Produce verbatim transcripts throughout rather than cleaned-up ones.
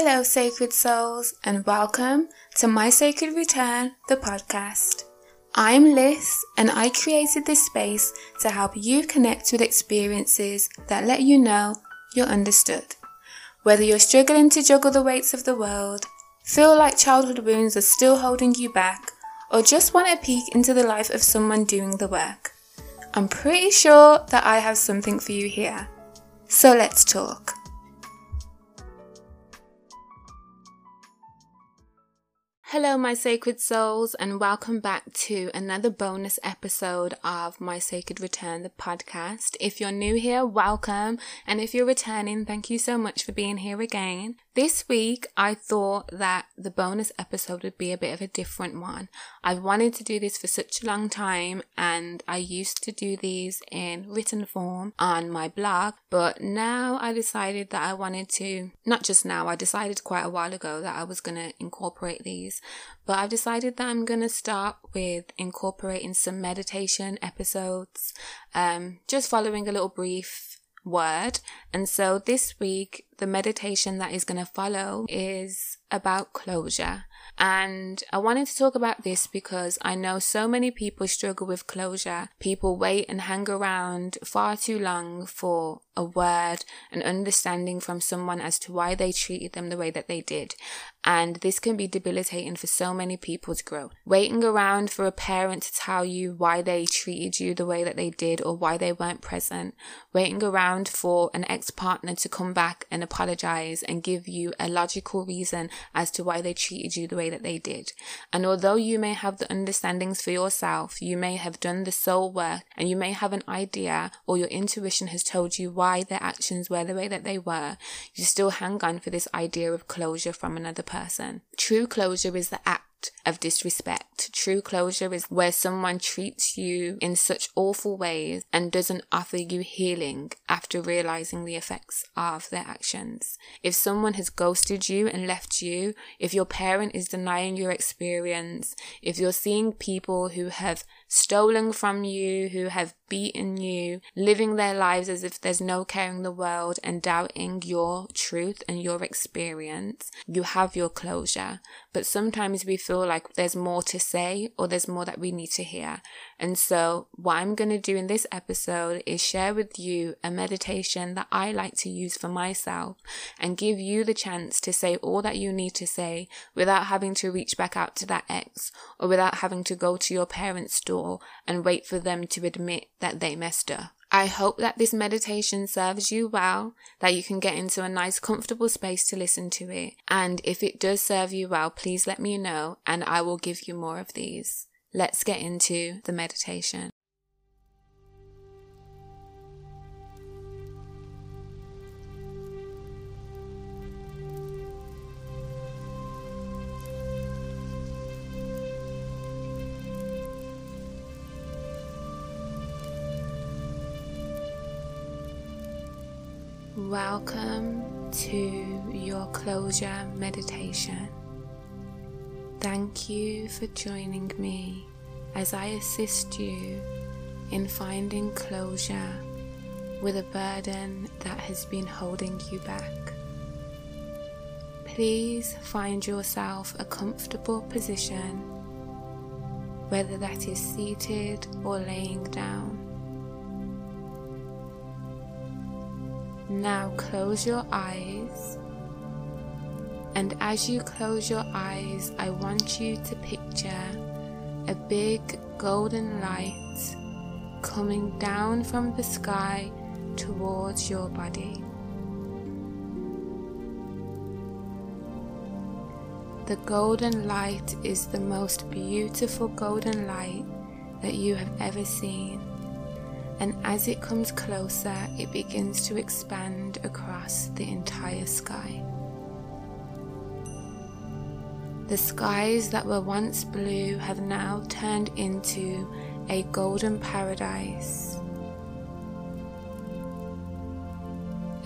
Hello Sacred Souls, and welcome to My Sacred Return, the podcast. I'm Liz, and I created this space to help you connect with experiences that let you know you're understood. Whether you're struggling to juggle the weights of the world, feel like childhood wounds are still holding you back, or just want a peek into the life of someone doing the work, I'm pretty sure that I have something for you here. So let's talk. Hello my sacred souls, and welcome back to another bonus episode of My Sacred Return, the podcast. If you're new here, welcome, and if you're returning, thank you so much for being here again. This week I thought that the bonus episode would be a bit of a different one. I've wanted to do this for such a long time, and I used to do these in written form on my blog, but now I decided that I wanted to, not just now, I decided quite a while ago that I was going to incorporate these. But I've decided that I'm going to start with incorporating some meditation episodes, um, just following a little brief word. And so this week, the meditation that is going to follow is about closure. And I wanted to talk about this because I know so many people struggle with closure. People wait and hang around far too long for a word, an understanding from someone as to why they treated them the way that they did. And this can be debilitating for so many people to grow. Waiting around for a parent to tell you why they treated you the way that they did or why they weren't present. Waiting around for an ex-partner to come back and apologize and give you a logical reason as to why they treated you the way that they did. And although you may have the understandings for yourself, you may have done the soul work, and you may have an idea, or your intuition has told you why their actions were the way that they were, you still hang on for this idea of closure from another person. True closure is the act of disrespect. True closure is where someone treats you in such awful ways and doesn't offer you healing after realizing the effects of their actions. If someone has ghosted you and left you, if your parent is denying your experience, if you're seeing people who have stolen from you, who have beaten you, living their lives as if there's no care in the world and doubting your truth and your experience, you have your closure. But sometimes we feel like there's more to say, or there's more that we need to hear. And so what I'm going to do in this episode is share with you a meditation that I like to use for myself and give you the chance to say all that you need to say without having to reach back out to that ex, or without having to go to your parents' door and wait for them to admit that they messed up. I hope that this meditation serves you well, that you can get into a nice comfortable space to listen to it. And if it does serve you well, please let me know and I will give you more of these. Let's get into the meditation. Welcome to your closure meditation. Thank you for joining me as I assist you in finding closure with a burden that has been holding you back. Please find yourself a comfortable position, whether that is seated or laying down. Now close your eyes, and as you close your eyes, I want you to picture a big golden light coming down from the sky towards your body. The golden light is the most beautiful golden light that you have ever seen. And as it comes closer, it begins to expand across the entire sky. The skies that were once blue have now turned into a golden paradise.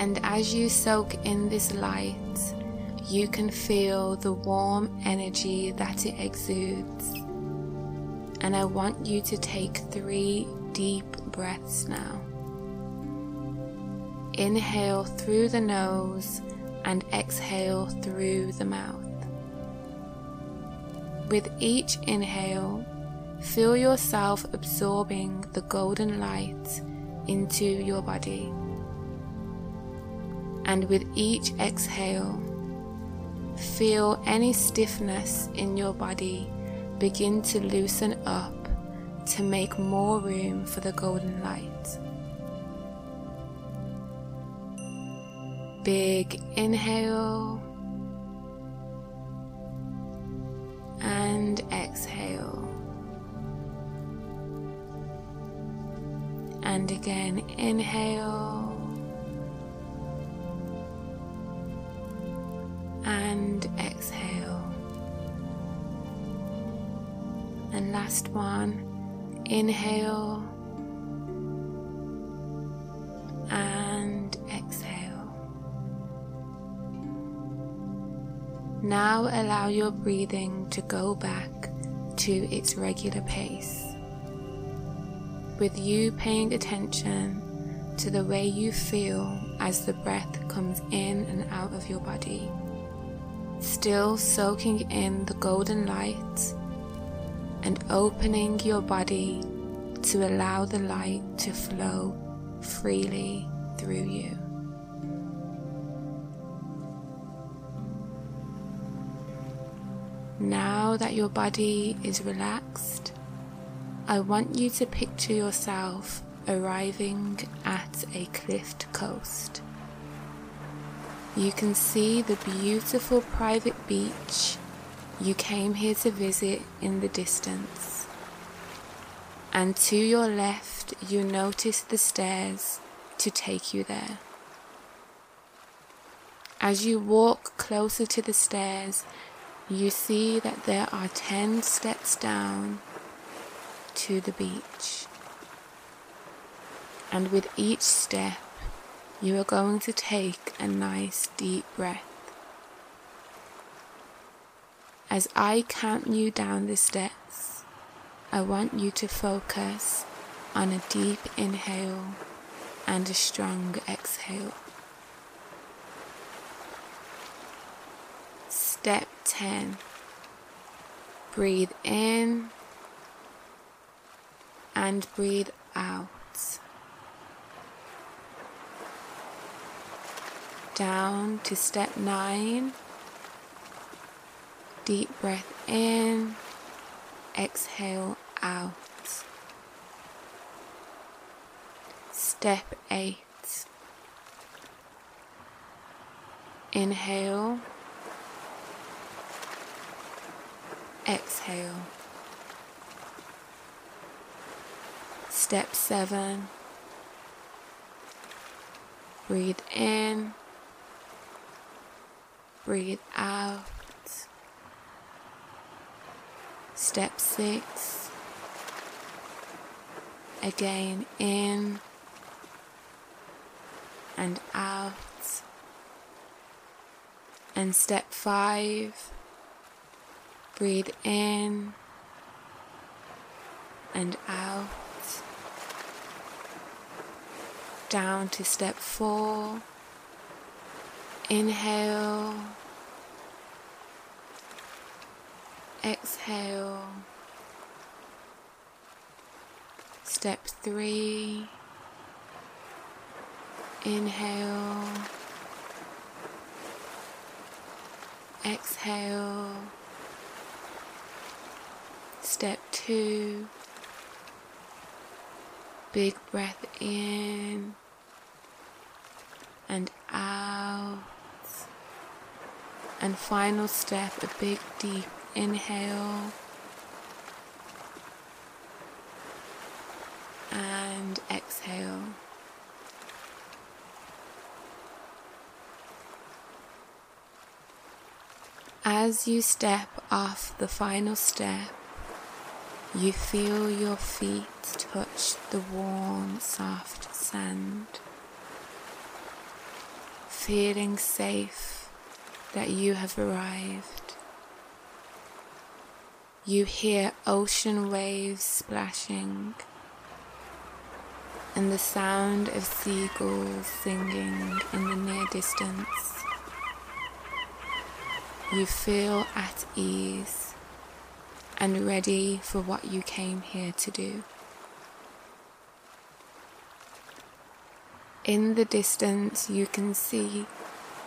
And as you soak in this light, you can feel the warm energy that it exudes. And I want you to take three deep breaths now. Inhale through the nose and exhale through the mouth. With each inhale, feel yourself absorbing the golden light into your body. And with each exhale, feel any stiffness in your body begin to loosen up to make more room for the golden light. Big inhale and exhale, and again inhale and exhale, and last one, inhale and exhale. Now allow your breathing to go back to its regular pace, with you paying attention to the way you feel as the breath comes in and out of your body, still soaking in the golden light and opening your body to allow the light to flow freely through you. Now that your body is relaxed, I want you to picture yourself arriving at a cliffed coast. You can see the beautiful private beach you came here to visit in the distance. And to your left, you notice the stairs to take you there. As you walk closer to the stairs, you see that there are ten steps down to the beach. And with each step, you are going to take a nice deep breath. As I count you down the steps, I want you to focus on a deep inhale and a strong exhale. Step ten, breathe in and breathe out. Down to step nine, deep breath in, exhale out. Step eight, inhale, exhale. Step seven, breathe in, breathe out. Step six, again in and out. And step five, breathe in and out. Down to step four, inhale, exhale. Step three, inhale, exhale. Step two, big breath in and out. And final step, a big deep inhale and exhale. As you step off the final step, you feel your feet touch the warm, soft sand, feeling safe that you have arrived. You hear ocean waves splashing and the sound of seagulls singing in the near distance. you feel at ease and ready for what you came here to do. In the distance, you can see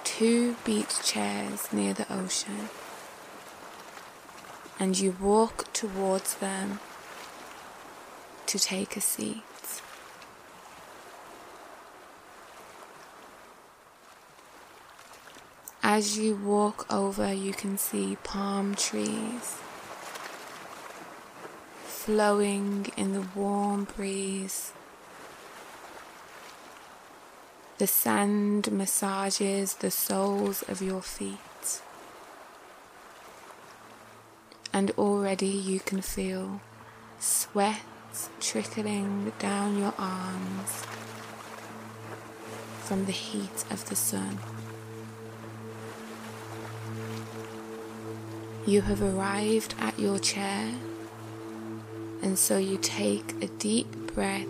two beach chairs near the ocean, and you walk towards them to take a seat. As you walk over, you can see palm trees flowing in the warm breeze. The sand massages the soles of your feet, and already you can feel sweat trickling down your arms from the heat of the sun. You have arrived at your chair, and so you take a deep breath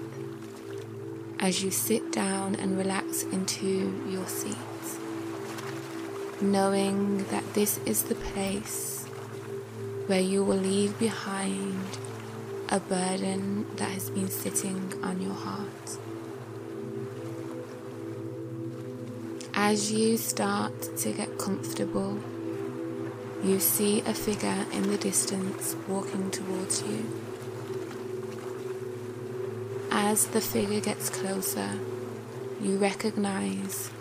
as you sit down and relax into your seat, knowing that this is the place where you will leave behind a burden that has been sitting on your heart. As you start to get comfortable, you see a figure in the distance walking towards you. As the figure gets closer, you recognize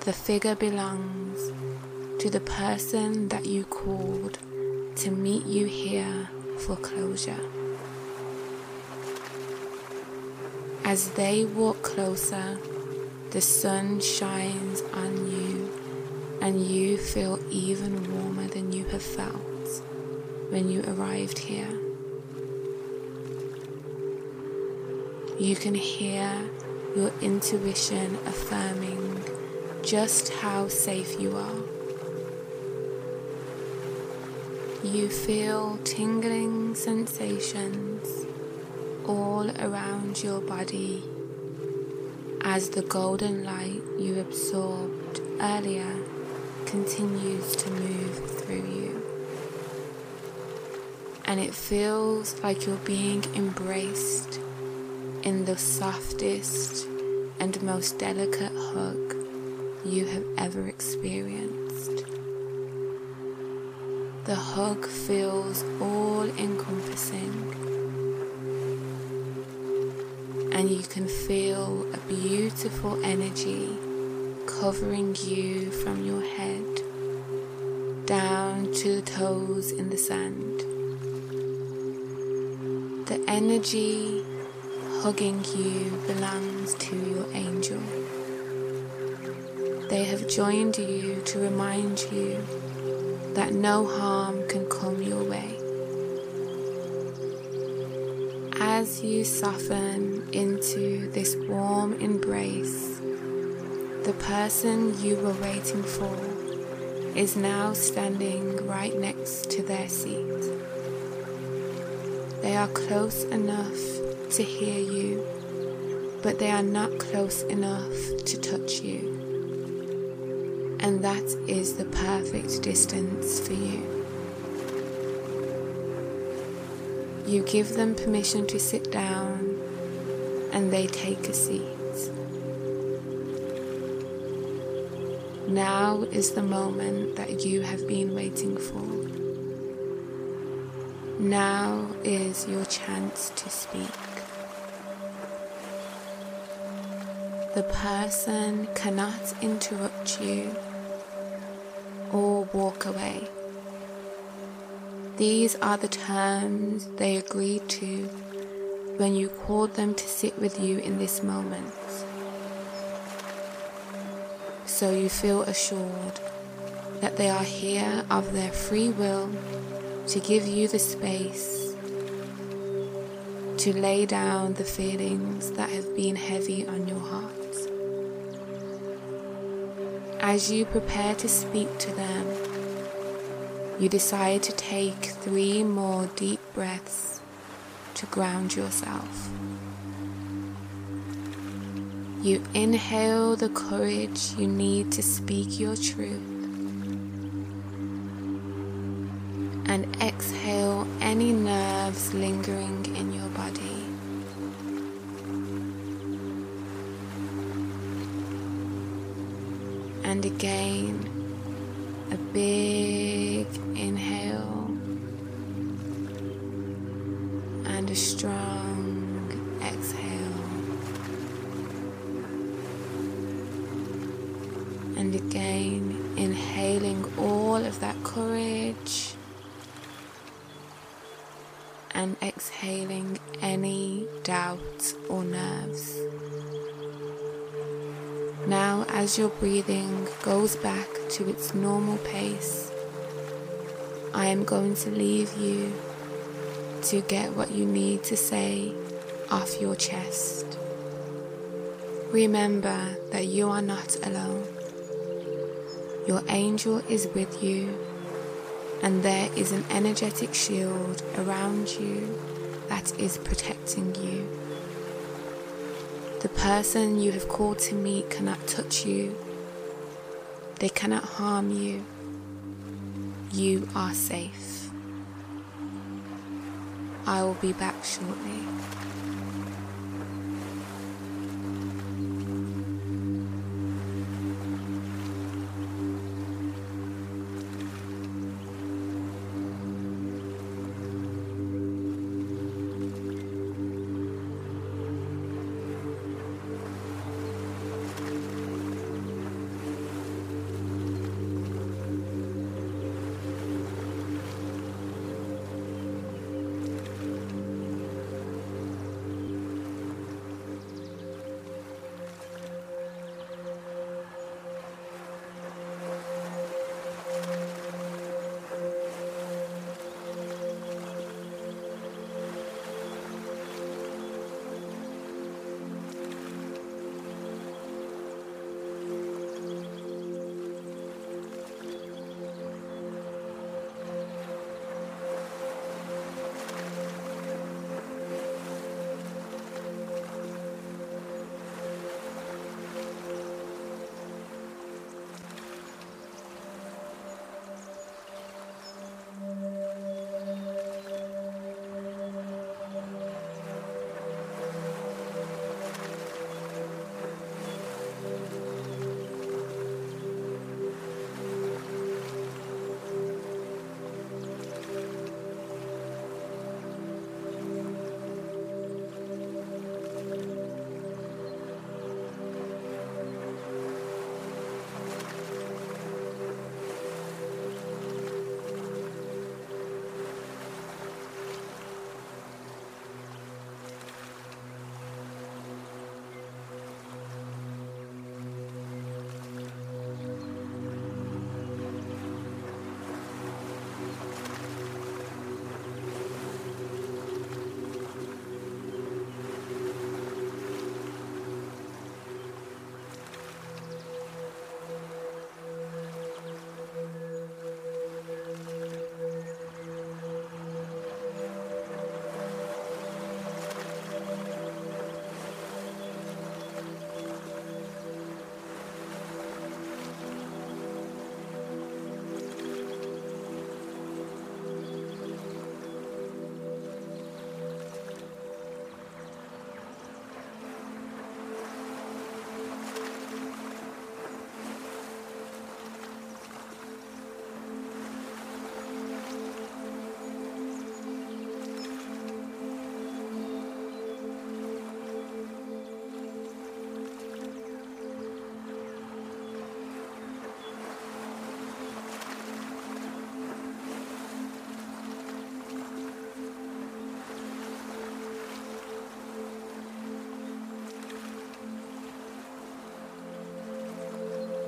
the figure belongs to the person that you called to meet you here for closure. As they walk closer, the sun shines on you, and you feel even warmer than you have felt when you arrived here. You can hear your intuition affirming just how safe you are. You feel tingling sensations all around your body as the golden light you absorbed earlier continues to move through you. And it feels like you're being embraced in the softest and most delicate hug you have ever experienced. The hug feels all-encompassing, and you can feel a beautiful energy covering you from your head down to the toes in the sand. The energy hugging you belongs to your angel. They have joined you to remind you that no harm can come your way. As you soften into this warm embrace, the person you were waiting for is now standing right next to their seat. They are close enough to hear you, but they are not close enough to touch you, and that is the perfect distance for you. You give them permission to sit down, and they take a seat. Now is the moment that you have been waiting for. Now is your chance to speak. The person cannot interrupt you or walk away. These are the terms they agreed to when you called them to sit with you in this moment. So you feel assured that they are here of their free will to give you the space to lay down the feelings that have been heavy on your heart. As you prepare to speak to them, you decide to take three more deep breaths to ground yourself. You inhale the courage you need to speak your truth, and exhale any nerves lingering in your body. And again, a big inhale and a strong exhale. And again, inhaling all of that courage and exhaling any doubt or nerves. Now, as your breathing goes back to its normal pace, I am going to leave you to get what you need to say off your chest. Remember that you are not alone. Your angel is with you, and there is an energetic shield around you that is protecting you. The person you have called to meet cannot touch you. They cannot harm you. You are safe. I will be back shortly.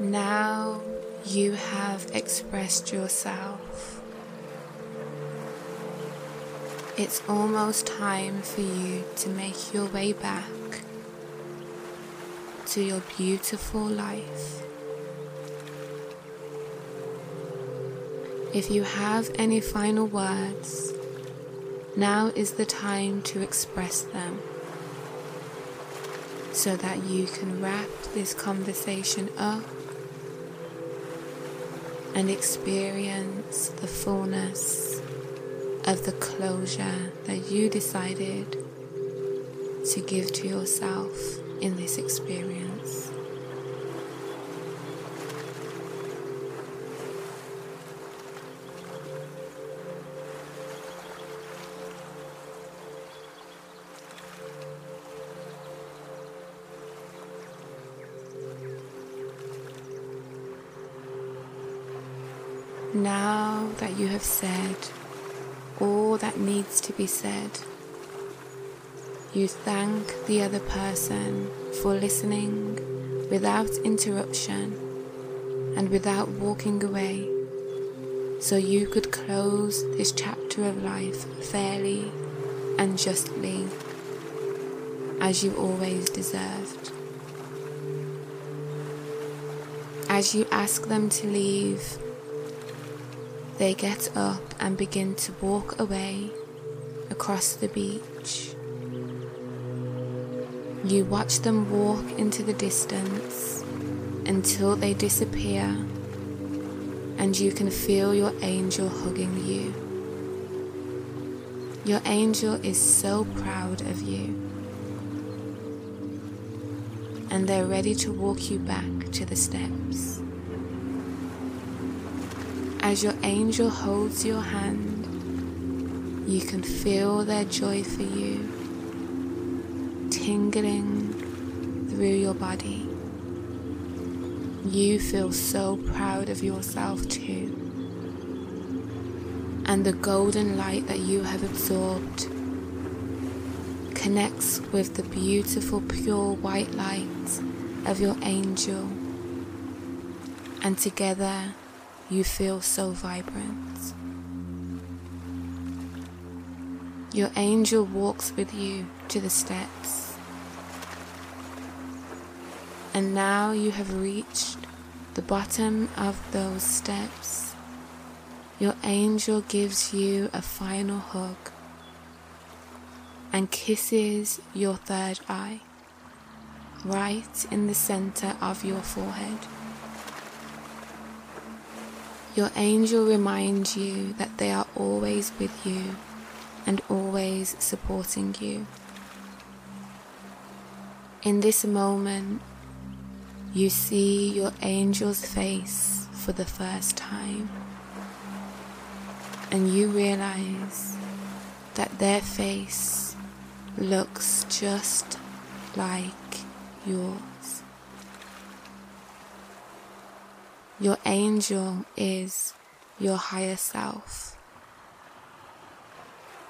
Now you have expressed yourself. It's almost time for you to make your way back to your beautiful life. If you have any final words, now is the time to express them, so that you can wrap this conversation up and experience the fullness of the closure that you decided to give to yourself in this experience. Now that you have said all that needs to be said, you thank the other person for listening without interruption and without walking away, so you could close this chapter of life fairly and justly, as you always deserved. As you ask them to leave, they get up and begin to walk away across the beach. You watch them walk into the distance until they disappear, and you can feel your angel hugging you. Your angel is so proud of you, and they're ready to walk you back to the steps. As your angel holds your hand, you can feel their joy for you tingling through your body. You feel so proud of yourself too, and the golden light that you have absorbed connects with the beautiful pure white light of your angel, and together you feel so vibrant. Your angel walks with you to the steps, and now you have reached the bottom of those steps. Your angel gives you a final hug and kisses your third eye, right in the center of your forehead. Your angel reminds you that they are always with you and always supporting you. In this moment, you see your angel's face for the first time, and you realize that their face looks just like yours. Your angel is your higher self,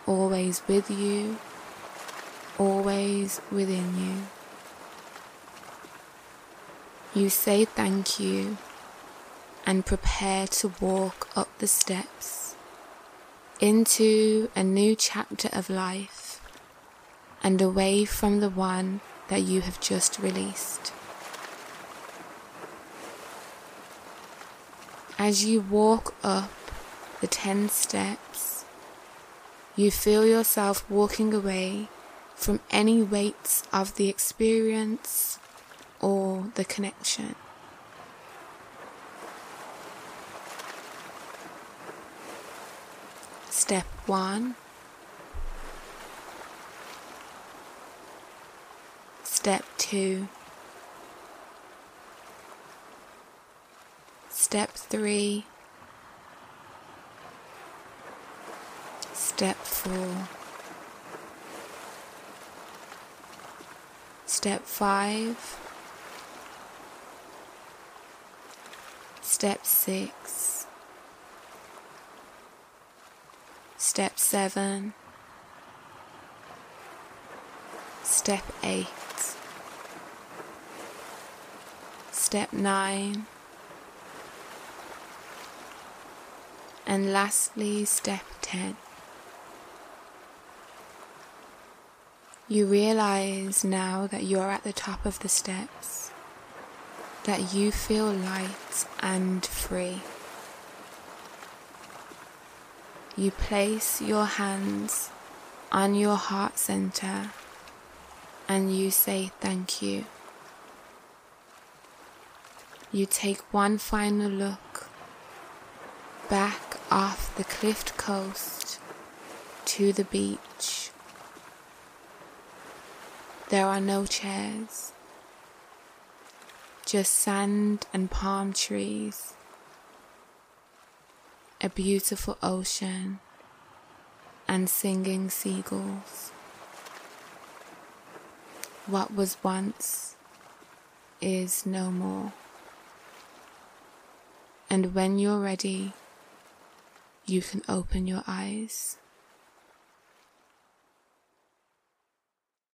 always with you, always within you. You say thank you and prepare to walk up the steps into a new chapter of life and away from the one that you have just released. As you walk up the ten steps, you feel yourself walking away from any weights of the experience or the connection. Step one. Step two. Step three. Step four. Step five. Step six. Step seven. Step eight. Step nine. And lastly, step ten. You realize now that you're at the top of the steps, that you feel light and free. You place your hands on your heart center and you say thank you. You take one final look back off the cliff coast to the beach. There are no chairs, just sand and palm trees, a beautiful ocean, and singing seagulls. What was once is no more. And when you're ready, you can open your eyes.